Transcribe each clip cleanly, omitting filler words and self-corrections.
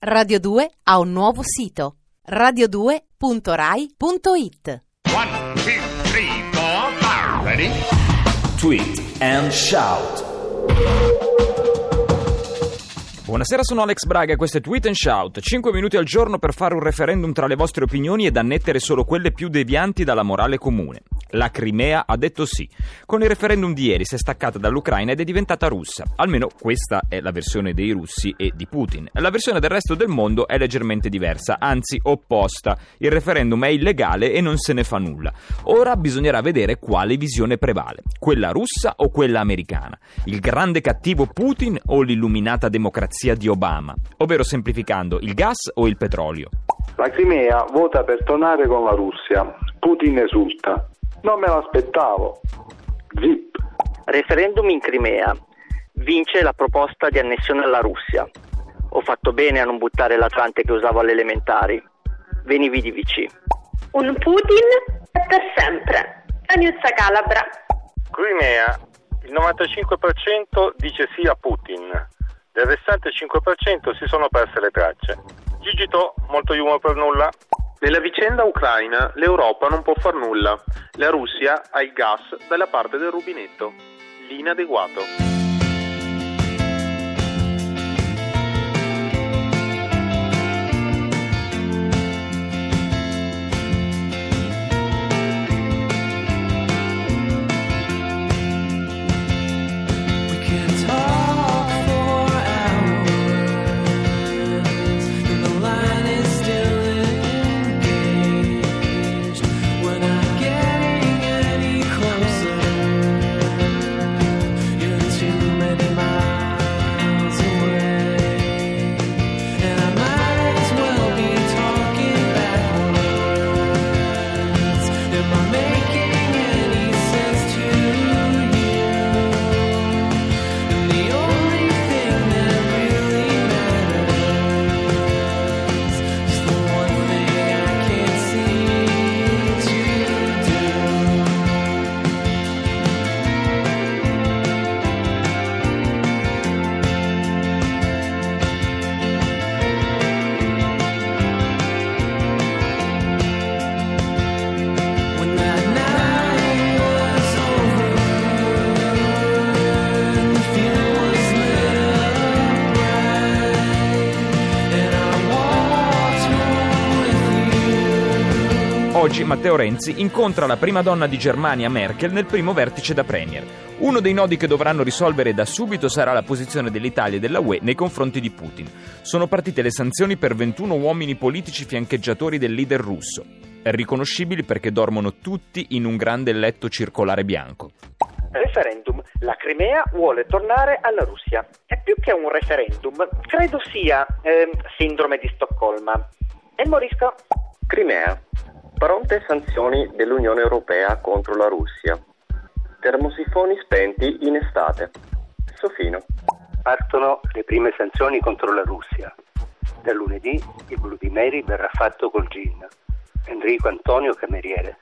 Radio 2 ha un nuovo sito, radio2.rai.it. One, two, three, four, five. Ready? Tweet and Shout. Buonasera, sono Alex Braga e questo è Tweet and Shout. 5 minuti al giorno per fare un referendum tra le vostre opinioni ed annettere solo quelle più devianti dalla morale comune. La Crimea ha detto sì. Con il referendum di ieri si è staccata dall'Ucraina ed è diventata russa. Almeno questa è la versione dei russi e di Putin. La versione del resto del mondo è leggermente diversa, anzi opposta. Il referendum è illegale e non se ne fa nulla. Ora bisognerà vedere quale visione prevale, quella russa o quella americana. Il grande cattivo Putin o l'illuminata democrazia di Obama, ovvero semplificando il gas o il petrolio. La Crimea vota per tornare con la Russia. Putin esulta. Non me l'aspettavo. Zip. Referendum in Crimea. Vince la proposta di annessione alla Russia. Ho fatto bene a non buttare l'Atlante che usavo alle elementari. Venivi di VC. Un Putin per sempre. Agnus Calabra. Crimea. Il 95% dice sì a Putin. Del restante 5% si sono perse le tracce. Gigito, molto humor per nulla. Nella vicenda ucraina l'Europa non può far nulla. La Russia ha il gas dalla parte del rubinetto. L'inadeguato. Oggi Matteo Renzi incontra la prima donna di Germania, Merkel, nel primo vertice da premier. Uno dei nodi che dovranno risolvere da subito sarà la posizione dell'Italia e della UE nei confronti di Putin. Sono partite le sanzioni per 21 uomini politici fiancheggiatori del leader russo, riconoscibili perché dormono tutti in un grande letto circolare bianco. Referendum. La Crimea vuole tornare alla Russia. È più che un referendum, credo sia sindrome di Stoccolma. E morisco. Crimea. Pronte sanzioni dell'Unione Europea contro la Russia. Termosifoni spenti in estate. Sofino. Partono le prime sanzioni contro la Russia. Da lunedì il Bloody Mary verrà fatto col gin. Enrico Antonio Cameriere.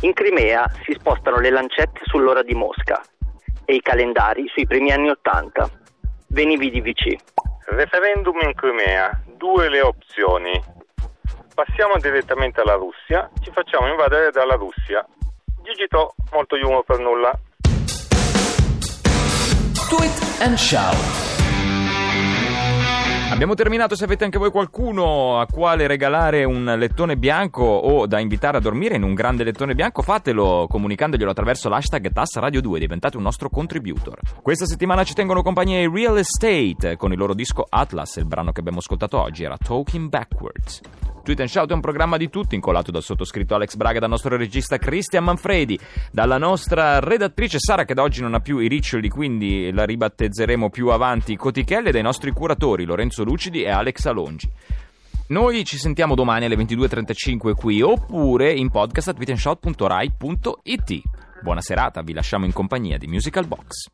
In Crimea si spostano le lancette sull'ora di Mosca e i calendari sui primi anni 80. Venivi di VC. Referendum in Crimea. Due le opzioni. Passiamo direttamente alla Russia, ci facciamo invadere dalla Russia. Gigito, molto humor per nulla. Tweet and Shout. Abbiamo terminato. Se avete anche voi qualcuno a quale regalare un lettone bianco o da invitare a dormire in un grande lettone bianco, fatelo comunicandoglielo attraverso l'hashtag #TassRadio2, diventate un nostro contributor. Questa settimana ci tengono compagnia i Real Estate con il loro disco Atlas, il brano che abbiamo ascoltato oggi era Talking Backwards. Tweet and Shout è un programma di tutti, incollato dal sottoscritto Alex Braga, dal nostro regista Cristian Manfredi, dalla nostra redattrice Sara, che da oggi non ha più i riccioli, quindi la ribattezzeremo più avanti Cotichelle, e dai nostri curatori Lorenzo Lucidi e Alex Alongi. Noi ci sentiamo domani alle 22.35 qui, oppure in podcast a tweetandshout.rai.it. Buona serata, vi lasciamo in compagnia di Musical Box.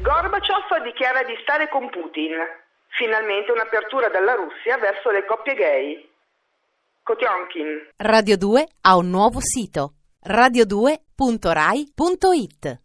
Gorbaciov dichiara di stare con Putin. Finalmente un'apertura dalla Russia verso le coppie gay. Kotionkin. Radio 2 ha un nuovo sito, radio2.rai.it.